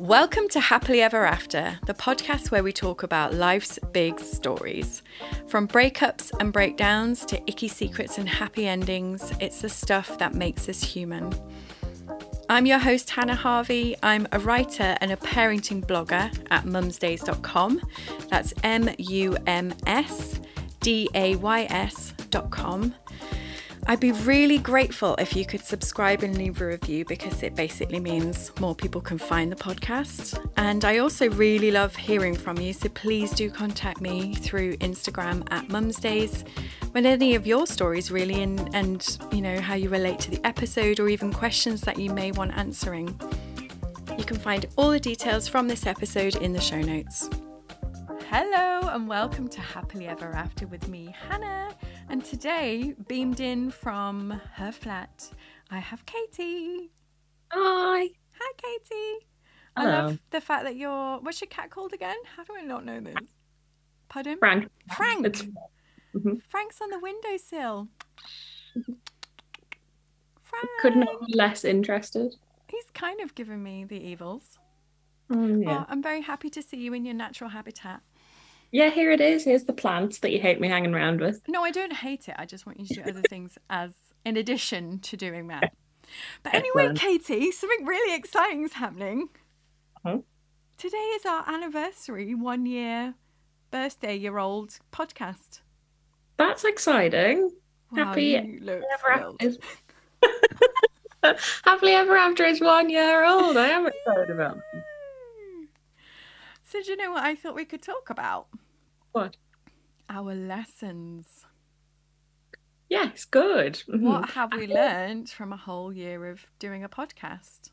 Welcome to Happily Ever After, the podcast where we talk about life's big stories. From breakups and breakdowns to icky secrets and happy endings, it's the stuff that makes us human. I'm your host, Hannah Harvey. I'm a writer and a parenting blogger at mumsdays.com. That's mumsdays.com. I'd be really grateful if you could subscribe and leave a review because it basically means more people can find the podcast. And I also really love hearing from you, so please do contact me through Instagram at mumsdays with any of your stories really and you know how you relate to the episode or even questions that you may want answering. You can find all the details from this episode in the show notes. Hello and welcome to Happily Ever After with me, Hannah. And today, beamed in from her flat, I have Katie. Hi. Hi, Katie. Hello. I love the fact that you're... What's your cat called again? How do I not know this? Pardon? Frank. Frank's on the windowsill. Frank. Could not be less interested. He's kind of given me the evils. Yeah. Oh, I'm very happy to see you in your natural habitat. Yeah, here it is. Here's the plant that you hate me hanging around with. No, I don't hate it. I just want you to do other things as in addition to doing that. But anyway, Katie, something really exciting is happening. Today is our anniversary, 1 year, birthday year old podcast. That's exciting. Wow, Happily Ever After is 1 year old. I am excited about it. So do you know what I thought we could talk about? What? Our lessons. Yes, good. What have we learned from a whole year of doing a podcast?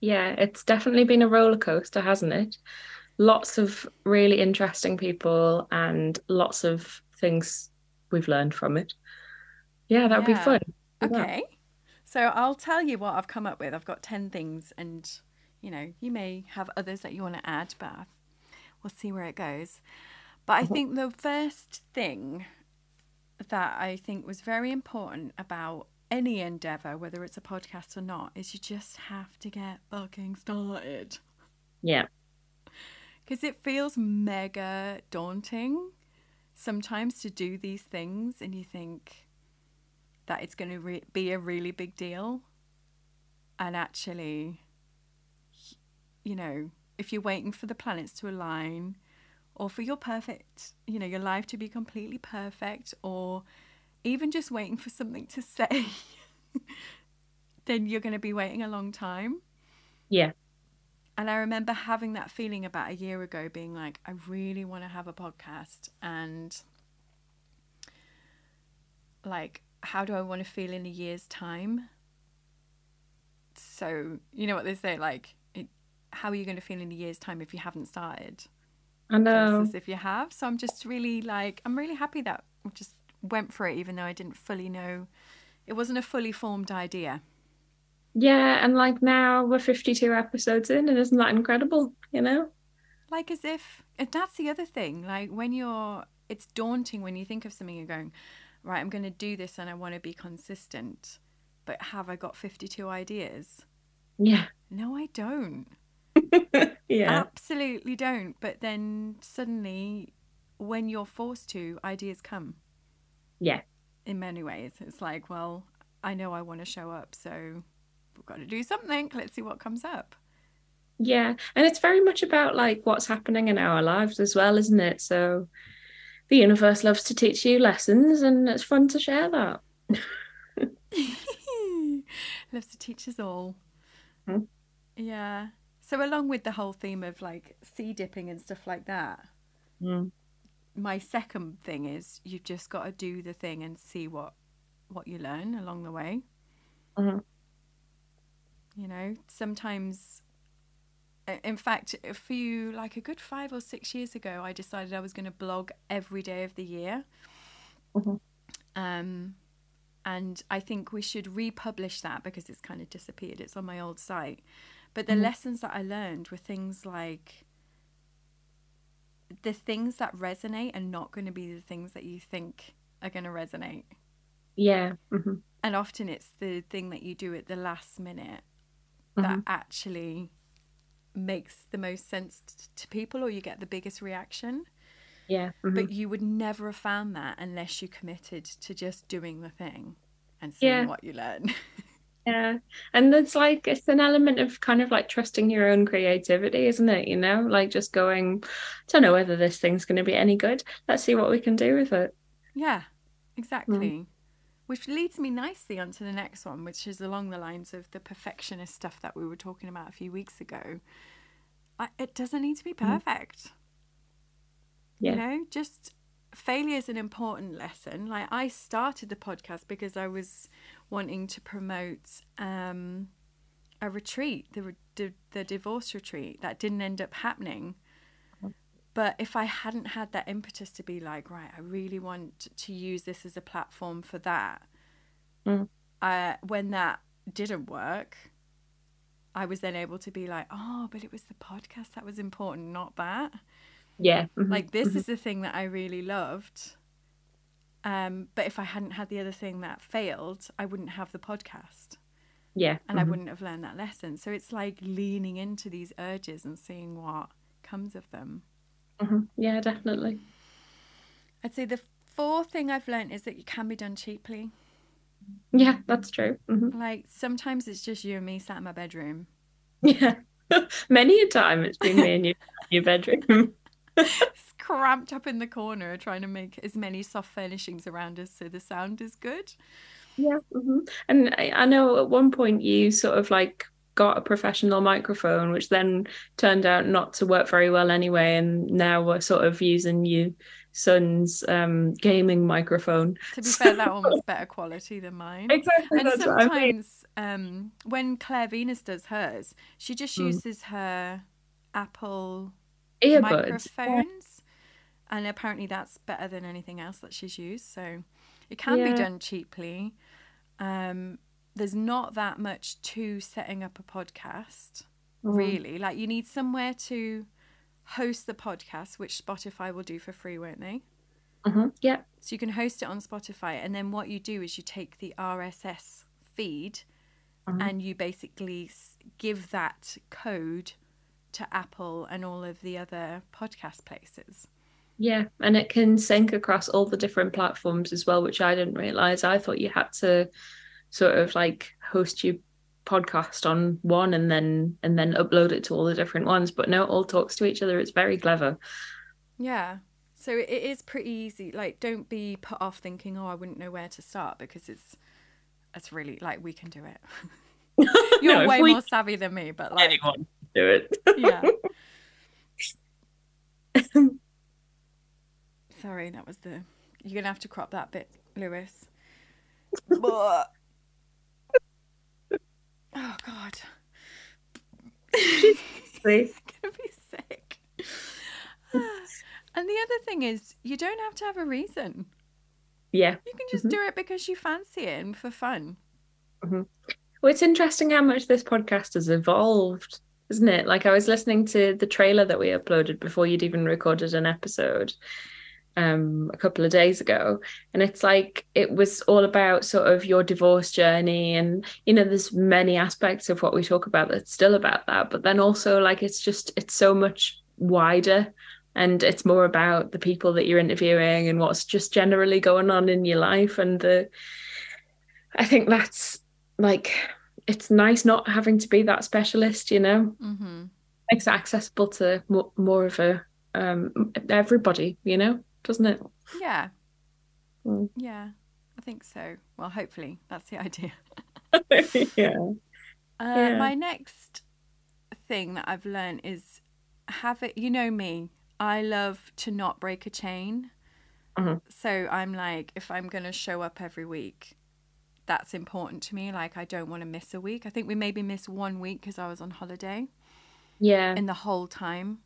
Yeah, it's definitely been a roller coaster, hasn't it? Lots of really interesting people and lots of things we've learned from it. Yeah, that'd be fun. Okay. Yeah. So I'll tell you what I've come up with. I've got 10 things and, you know, you may have others that you want to add, but we'll see where it goes. But I think the first thing that I think was very important about any endeavour, whether it's a podcast or not, is you just have to get fucking started. Yeah. Because it feels mega daunting sometimes to do these things and you think that it's going to be a really big deal. And actually, you know, if you're waiting for the planets to align or for your perfect, you know, your life to be completely perfect or even just waiting for something to say, then you're going to be waiting a long time. Yeah. And I remember having that feeling about a year ago being like, I really want to have a podcast and like, how do I want to feel in a year's time? So, you know what they say, like, how are you going to feel in a year's time if you haven't started? I know. Versus if you have. So I'm just really like, I'm really happy that we just went for it, even though I didn't fully know. It wasn't a fully formed idea. Yeah. And like now we're 52 episodes in and isn't that incredible? You know? Like as if, and that's the other thing. Like when you're, it's daunting when you think of something you're going, right, I'm going to do this and I want to be consistent. But have I got 52 ideas? Yeah. No, I don't. Yeah, absolutely don't. But then suddenly when you're forced to, ideas come. Yeah, in many ways it's like, well, I know I want to show up, so we've got to do something. Let's see what comes up. Yeah, and it's very much about like what's happening in our lives as well, isn't it? So the universe loves to teach you lessons and it's fun to share that. Loves to teach us all. Yeah. So along with the whole theme of like sea dipping and stuff like that, my second thing is you've just got to do the thing and see what you learn along the way. You know, sometimes, in fact, a few, like a good 5 or 6 years ago, I decided I was going to blog every day of the year. And I think we should republish that because it's kind of disappeared. It's on my old site. But the lessons that I learned were things like the things that resonate are not going to be the things that you think are going to resonate. Yeah. And often it's the thing that you do at the last minute that actually makes the most sense to people, or you get the biggest reaction. Yeah. Mm-hmm. But you would never have found that unless you committed to just doing the thing and seeing what you learn. Yeah. And it's like, it's an element of kind of like trusting your own creativity, isn't it? You know, like just going, I don't know whether this thing's going to be any good. Let's see what we can do with it. Yeah, exactly. Mm. Which leads me nicely onto the next one, which is along the lines of the perfectionist stuff that we were talking about a few weeks ago. It doesn't need to be perfect. Mm. Yeah. You know, just failure is an important lesson. Like, I started the podcast because I was wanting to promote a retreat, the divorce retreat that didn't end up happening. But if I hadn't had that impetus to be like, right, I really want to use this as a platform for that, when that didn't work, I was then able to be like, oh, but it was the podcast that was important, not that. Yeah. Mm-hmm. Like, this is the thing that I really loved. But if I hadn't had the other thing that failed, I wouldn't have the podcast. Yeah. And I wouldn't have learned that lesson. So it's like leaning into these urges and seeing what comes of them. Mm-hmm. Yeah, definitely. I'd say the fourth thing I've learned is that you can be done cheaply. Yeah, that's true. Mm-hmm. Like, sometimes it's just you and me sat in my bedroom. Yeah. Many a time it's been me and you sat in your bedroom. Cramped up in the corner trying to make as many soft furnishings around us so the sound is good. Yeah. Mm-hmm. And I know at one point you sort of like got a professional microphone, which then turned out not to work very well anyway, and now we're sort of using your son's gaming microphone. To be fair, that one was better quality than mine. Exactly. And that's sometimes what I mean. When Claire Venus does hers, she just uses her Apple earbuds. Microphones, and apparently that's better than anything else that she's used, so it can be done cheaply. There's not that much to setting up a podcast, really. Like, you need somewhere to host the podcast, which Spotify will do for free, won't they? Yeah. So you can host it on Spotify, and then what you do is you take the RSS feed and you basically give that code to Apple and all of the other podcast places. Yeah, and it can sync across all the different platforms as well, which I didn't realize. I thought you had to sort of like host your podcast on one and then upload it to all the different ones, but no, it all talks to each other. It's very clever. Yeah, so it is pretty easy. Like, don't be put off thinking, oh, I wouldn't know where to start, because it's really like, we can do it. You're no, way more savvy than me, but like, anyone do it. Yeah. Sorry, that was the... You're going to have to crop that bit, Lewis. Oh, God. She's going to be sick. And the other thing is, you don't have to have a reason. Yeah. You can just do it because you fancy it and for fun. Mm-hmm. Well, it's interesting how much this podcast has evolved, isn't it? Like, I was listening to the trailer that we uploaded before you'd even recorded an episode a couple of days ago, and it's like, it was all about sort of your divorce journey, and, you know, there's many aspects of what we talk about that's still about that, but then also, like, it's just, it's so much wider, and it's more about the people that you're interviewing and what's just generally going on in your life. And I think that's, like, it's nice not having to be that specialist, you know. Makes it accessible to more of a everybody, you know, doesn't it? Yeah. Yeah, I think so. Well, hopefully that's the idea. Yeah. My next thing that I've learned is you know me, I love to not break a chain. So I'm like, if I'm going to show up every week, that's important to me. Like, I don't want to miss a week. I think we maybe missed one week because I was on holiday. Yeah. In the whole time.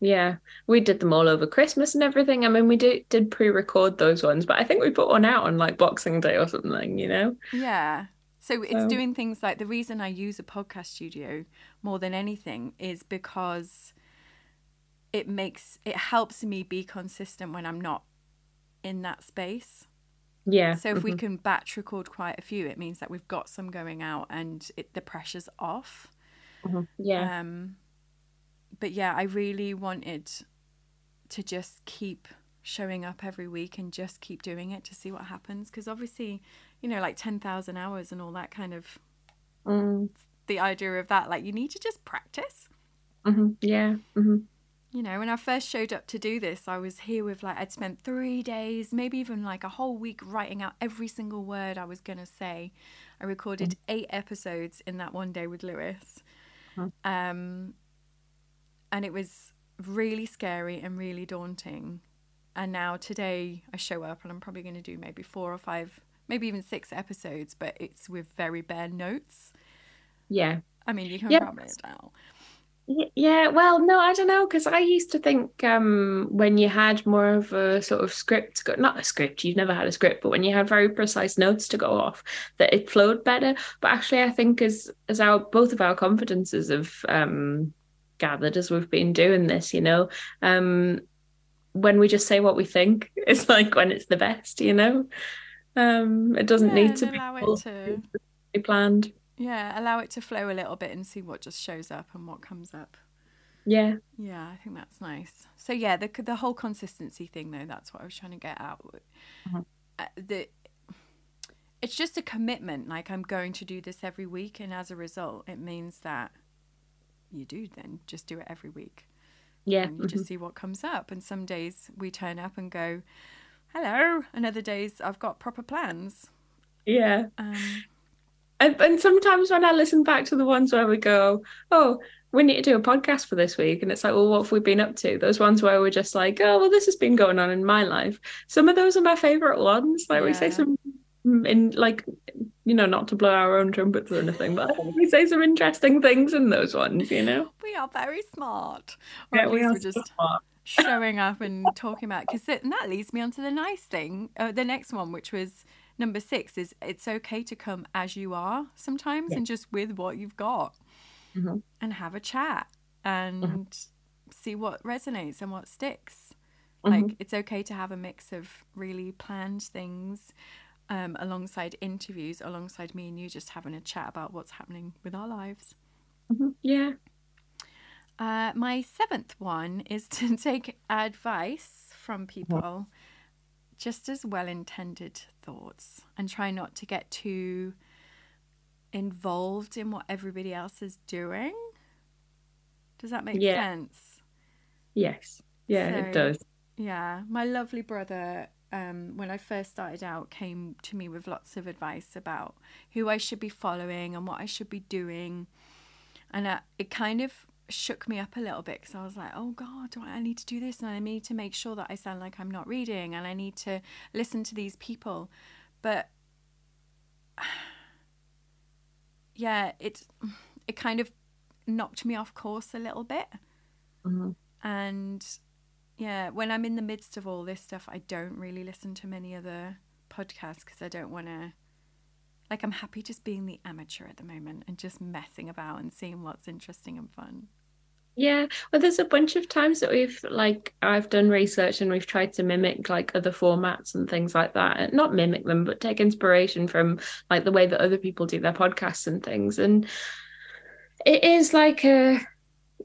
Yeah. We did them all over Christmas and everything. I mean, we did pre-record those ones, but I think we put one out on like Boxing Day or something, you know? Yeah. So it's doing things like, the reason I use a podcast studio more than anything is because it helps me be consistent when I'm not in that space. Yeah. So if we can batch record quite a few, it means that we've got some going out and the pressure's off. Yeah. But yeah, I really wanted to just keep showing up every week and just keep doing it to see what happens. Because obviously, you know, like 10,000 hours and all that kind of the idea of that, like you need to just practice. Mm-hmm. Yeah. Mm-hmm. You know, when I first showed up to do this, I was here with like, I'd spent 3 days, maybe even like a whole week writing out every single word I was going to say. I recorded 8 episodes in that one day with Lewis. And it was really scary and really daunting. And now today I show up and I'm probably going to do maybe 4 or 5, maybe even 6 episodes, but it's with very bare notes. Yeah. I mean, you can probably tell. Yeah, well, no, I don't know, because I used to think when you had more of a sort of script, not a script, you've never had a script, but when you had very precise notes to go off, that it flowed better. But actually, I think as our both of our confidences have gathered as we've been doing this, you know, when we just say what we think, it's like when it's the best, you know. It doesn't need to be planned. Yeah, allow it to flow a little bit and see what just shows up and what comes up. Yeah. Yeah, I think that's nice. So yeah, the whole consistency thing though, that's what I was trying to get at. Mm-hmm. It's just a commitment, like I'm going to do this every week, and as a result it means that you do then just do it every week. Yeah. And you just see what comes up, and some days we turn up and go, hello, and other days I've got proper plans. Yeah. And sometimes when I listen back to the ones where we go, oh, we need to do a podcast for this week, and it's like, well, what have we been up to? Those ones where we're just like, oh, well, this has been going on in my life. Some of those are my favourite ones. Like we say some, in like, you know, not to blow our own trumpets or anything, but we say some interesting things in those ones, you know? We are very smart. Or yeah, we are just smart. Showing up and talking about, because that leads me on to the nice thing, the next one, which was number 6, is it's okay to come as you are sometimes and just with what you've got and have a chat and see what resonates and what sticks. Like it's okay to have a mix of really planned things alongside interviews, alongside me and you just having a chat about what's happening with our lives. Yeah. My 7th one is to take advice from people just as well-intended thoughts, and try not to get too involved in what everybody else is doing. Does that make sense? Yes. Yeah, so, it does. Yeah. My lovely brother, when I first started out, came to me with lots of advice about who I should be following and what I should be doing. And it kind of shook me up a little bit, because I was like, oh God, I need to do this, and I need to make sure that I sound like I'm not reading, and I need to listen to these people. But yeah, it kind of knocked me off course a little bit. And yeah, when I'm in the midst of all this stuff, I don't really listen to many other podcasts, because I don't want to, like, I'm happy just being the amateur at the moment and just messing about and seeing what's interesting and fun. Yeah. Well, there's a bunch of times that I've done research and we've tried to mimic like other formats and things like that, and not mimic them, but take inspiration from like the way that other people do their podcasts and things. And it is like at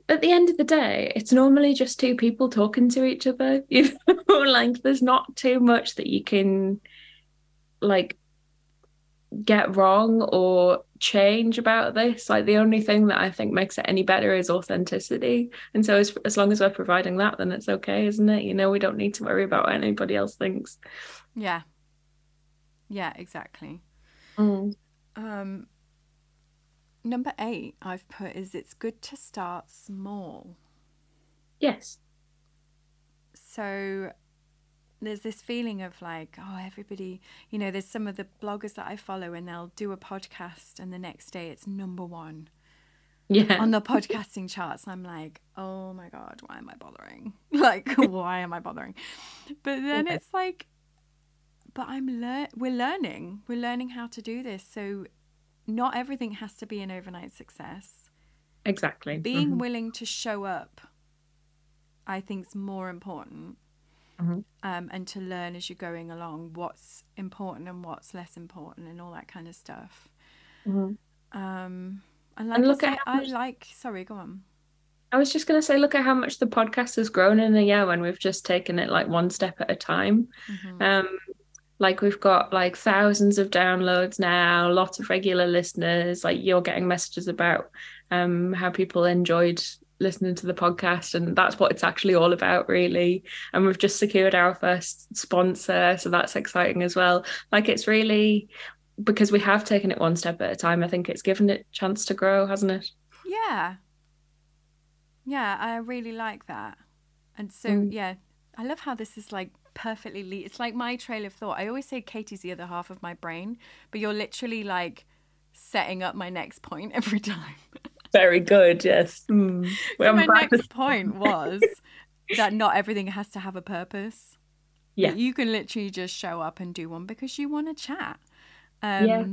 the end of the day, it's normally just 2 people talking to each other, you know, like there's not too much that you can like get wrong or change about this. Like the only thing that I think makes it any better is authenticity, and so as long as we're providing that, then it's okay, isn't it? You know, we don't need to worry about what anybody else thinks. Yeah exactly. Number 8 I've put is it's good to start small. Yes. So there's this feeling of like, oh, everybody, you know, there's some of the bloggers that I follow and they'll do a podcast and the next day it's number 1 on the podcasting charts. I'm like, oh my God, why am I bothering? Like, why am I bothering? But then it's like, but we're learning how to do this. So not everything has to be an overnight success. Exactly. Being willing to show up, I think, is more important. And to learn as you're going along what's important and what's less important and all that kind of stuff. And like, and look, I say, I like, sorry, go on. I was just going to say, look at how much the podcast has grown in a year when we've just taken it like one step at a time. Mm-hmm. Like we've got like thousands of downloads now, lots of regular listeners, like you're getting messages about how people enjoyed listening to the podcast, and that's what it's actually all about really. And we've just secured our first sponsor, so that's exciting as well. Like it's really, because we have taken it one step at a time, I think it's given it a chance to grow, hasn't it? Yeah, I really like that. And so yeah, I love how this is like perfectly it's like my trail of thought. I always say Katie's the other half of my brain, but you're literally like setting up my next point every time. Very good, yes. So my next point was that not everything has to have a purpose. Yeah. You can literally just show up and do one because you want to chat. Yeah.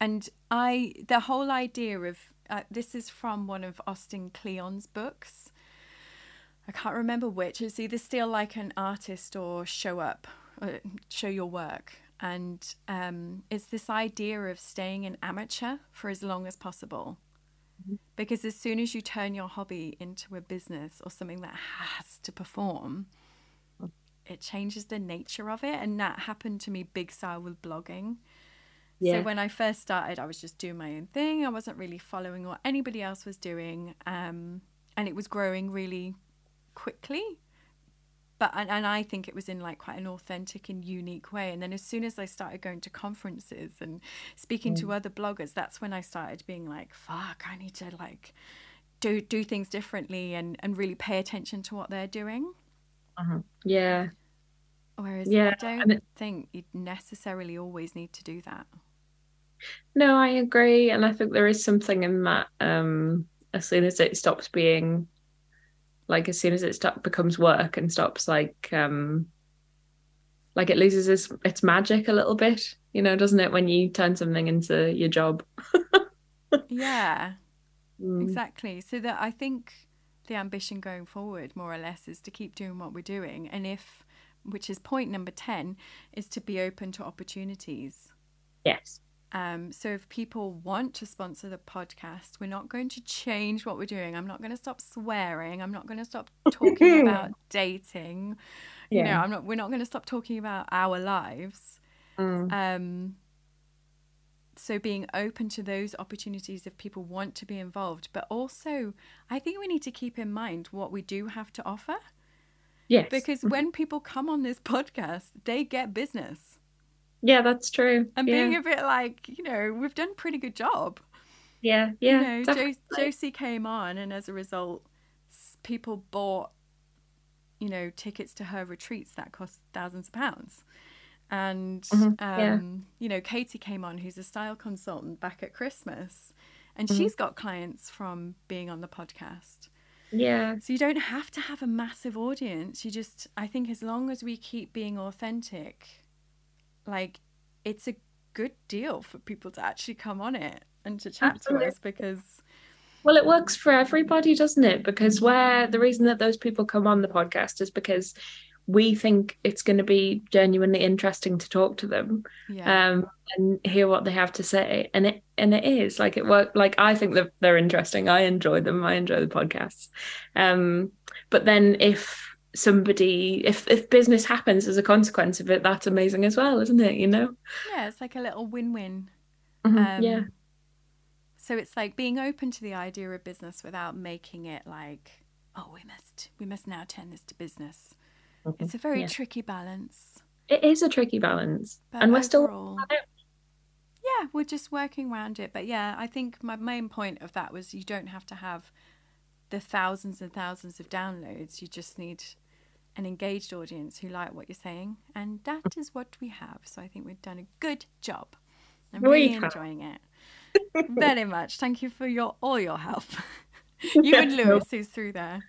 And the whole idea of, this is from one of Austin Kleon's books. I can't remember which. It's either Steal Like an Artist or Show Up, or Show Your Work. And it's this idea of staying an amateur for as long as possible, because as soon as you turn your hobby into a business or something that has to perform, it changes the nature of it. And that happened to me big style with blogging. Yeah. So when I first started, I was just doing my own thing. I wasn't really following what anybody else was doing, and it was growing really quickly. And I think it was in like quite an authentic and unique way. And then as soon as I started going to conferences and speaking to other bloggers, that's when I started being like, fuck, I need to like do things differently and really pay attention to what they're doing. Uh-huh. Yeah. Whereas I don't think you necessarily always need to do that. No, I agree. And I think there is something in that as soon as it stops being... like as soon as it becomes work and stops like it loses its magic a little bit, you know, doesn't it? When you turn something into your job. Yeah, exactly. So that I think the ambition going forward, more or less, is to keep doing what we're doing. And which is point number 10, is to be open to opportunities. Yes. So if people want to sponsor the podcast, we're not going to change what we're doing. I'm not going to stop swearing. I'm not going to stop talking about dating. Yeah. You know, we're not going to stop talking about our lives. So being open to those opportunities if people want to be involved. But also, I think we need to keep in mind what we do have to offer. Yes. Because when people come on this podcast, they get business. Yeah, that's true. And being a bit like, you know, we've done a pretty good job. Yeah. You know, Josie came on, and as a result, people bought, you know, tickets to her retreats that cost thousands of pounds. And, you know, Katie came on, who's a style consultant, back at Christmas. And she's got clients from being on the podcast. Yeah. So you don't have to have a massive audience. You just, I think as long as we keep being authentic... like it's a good deal for people to actually come on it and to chat to us, because it works for everybody, doesn't it? Because the reason that those people come on the podcast is because we think it's going to be genuinely interesting to talk to them and hear what they have to say, and it is like it worked. Like I think that they're interesting. I enjoy them. I enjoy the podcasts. But then if business happens as a consequence of it, that's amazing as well, isn't it? You know, yeah, it's like a little win-win. So it's like being open to the idea of business without making it like, oh, we must now turn this to business. It's a very tricky balance. It is a tricky balance, but and we're overall, still we're just working around it. But yeah, I think my main point of that was you don't have to have the thousands and thousands of downloads. You just need an engaged audience who like what you're saying, and that is what we have. So I think we've done a good job. I'm really enjoying it very much. Thank you for all your help. You and Lewis, who's through there,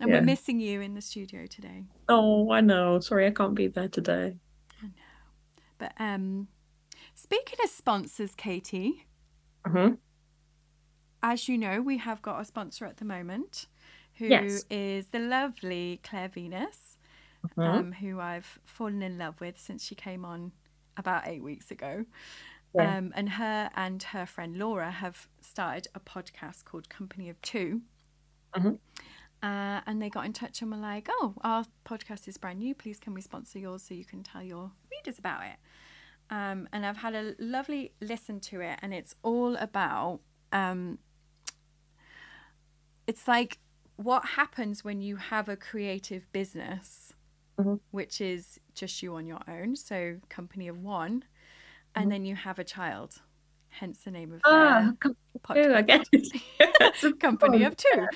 and we're missing you in the studio today. Oh, I know. Sorry, I can't be there today. I know. But speaking of sponsors, Katie, as you know, we have got a sponsor at the moment, who is the lovely Claire Venus, who I've fallen in love with since she came on about 8 weeks ago. Yeah. And her friend Laura have started a podcast called Company of Two. Mm-hmm. And they got in touch and were like, oh, our podcast is brand new. Please can we sponsor yours so you can tell your readers about it? And I've had a lovely listen to it. And it's all about, it's like what happens when you have a creative business, mm-hmm. which is just you on your own. So company of one. And mm-hmm. then you have a child. Hence the name of the podcast. I guess. Company of Two.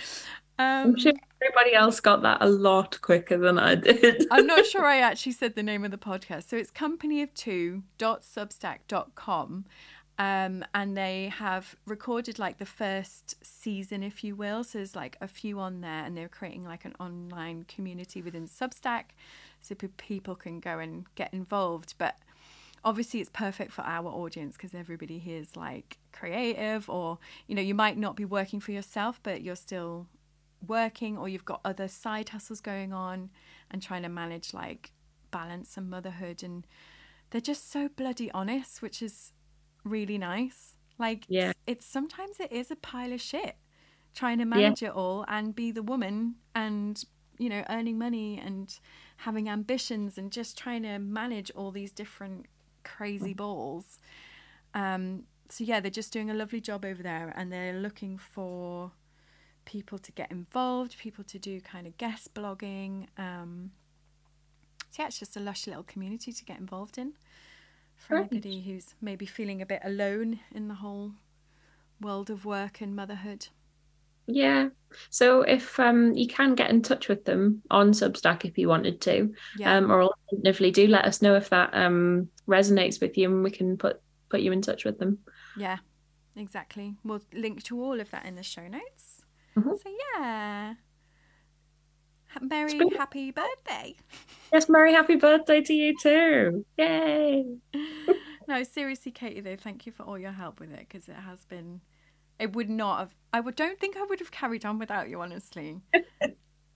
I'm sure everybody else got that a lot quicker than I did. I'm not sure I actually said the name of the podcast. So it's companyoftwo.substack.com. And they have recorded like the first season, if you will. So there's like a few on there, and they're creating like an online community within Substack so people can go and get involved. But obviously it's perfect for our audience because everybody here is like creative, or, you know, you might not be working for yourself, but you're still working, or you've got other side hustles going on and trying to manage like balance and motherhood. And they're just so bloody honest, which is really nice. Like, yeah, it's sometimes it is a pile of shit trying to manage it all and be the woman and, you know, earning money and having ambitions and just trying to manage all these different crazy balls. So yeah, they're just doing a lovely job over there, and they're looking for people to get involved, people to do kind of guest blogging. So yeah, it's just a lush little community to get involved in for anybody who's maybe feeling a bit alone in the whole world of work and motherhood. Yeah, so if you can get in touch with them on Substack if you wanted to, or alternatively do let us know if that resonates with you, and we can put you in touch with them. Yeah, exactly. We'll link to all of that in the show notes. Mm-hmm. So yeah, happy birthday. Yes, merry happy birthday to you too. Yay. No, seriously, Katie, though, thank you for all your help with it, because it has been, don't think I would have carried on without you, honestly.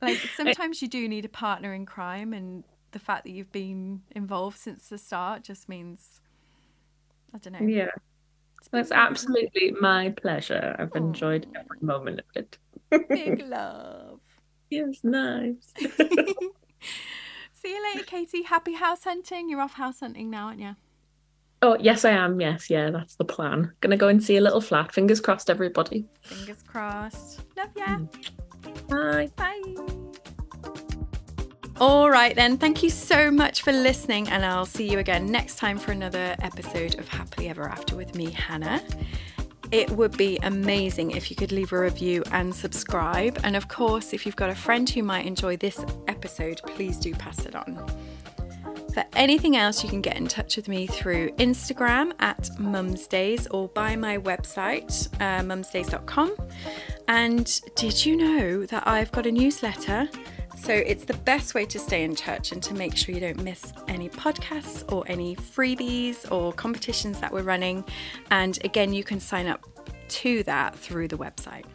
Like, sometimes you do need a partner in crime, and the fact that you've been involved since the start just means, I don't know. Yeah. That's absolutely my pleasure. I've enjoyed every moment of it. Big love. Yes, nice. See you later, Katie. Happy house hunting. You're off house hunting now, aren't you? Oh, yes, I am. Yes, yeah, that's the plan. Gonna go and see a little flat. Fingers crossed, everybody. Fingers crossed. Love ya. Bye. Bye. All right then, thank you so much for listening, and I'll see you again next time for another episode of Happily Ever After with me, Hannah. It would be amazing if you could leave a review and subscribe. And of course, if you've got a friend who might enjoy this episode, please do pass it on. For anything else, you can get in touch with me through Instagram @mumsdays or by my website, mumsdays.com. And did you know that I've got a newsletter? So it's the best way to stay in touch and to make sure you don't miss any podcasts or any freebies or competitions that we're running. And again, you can sign up to that through the website.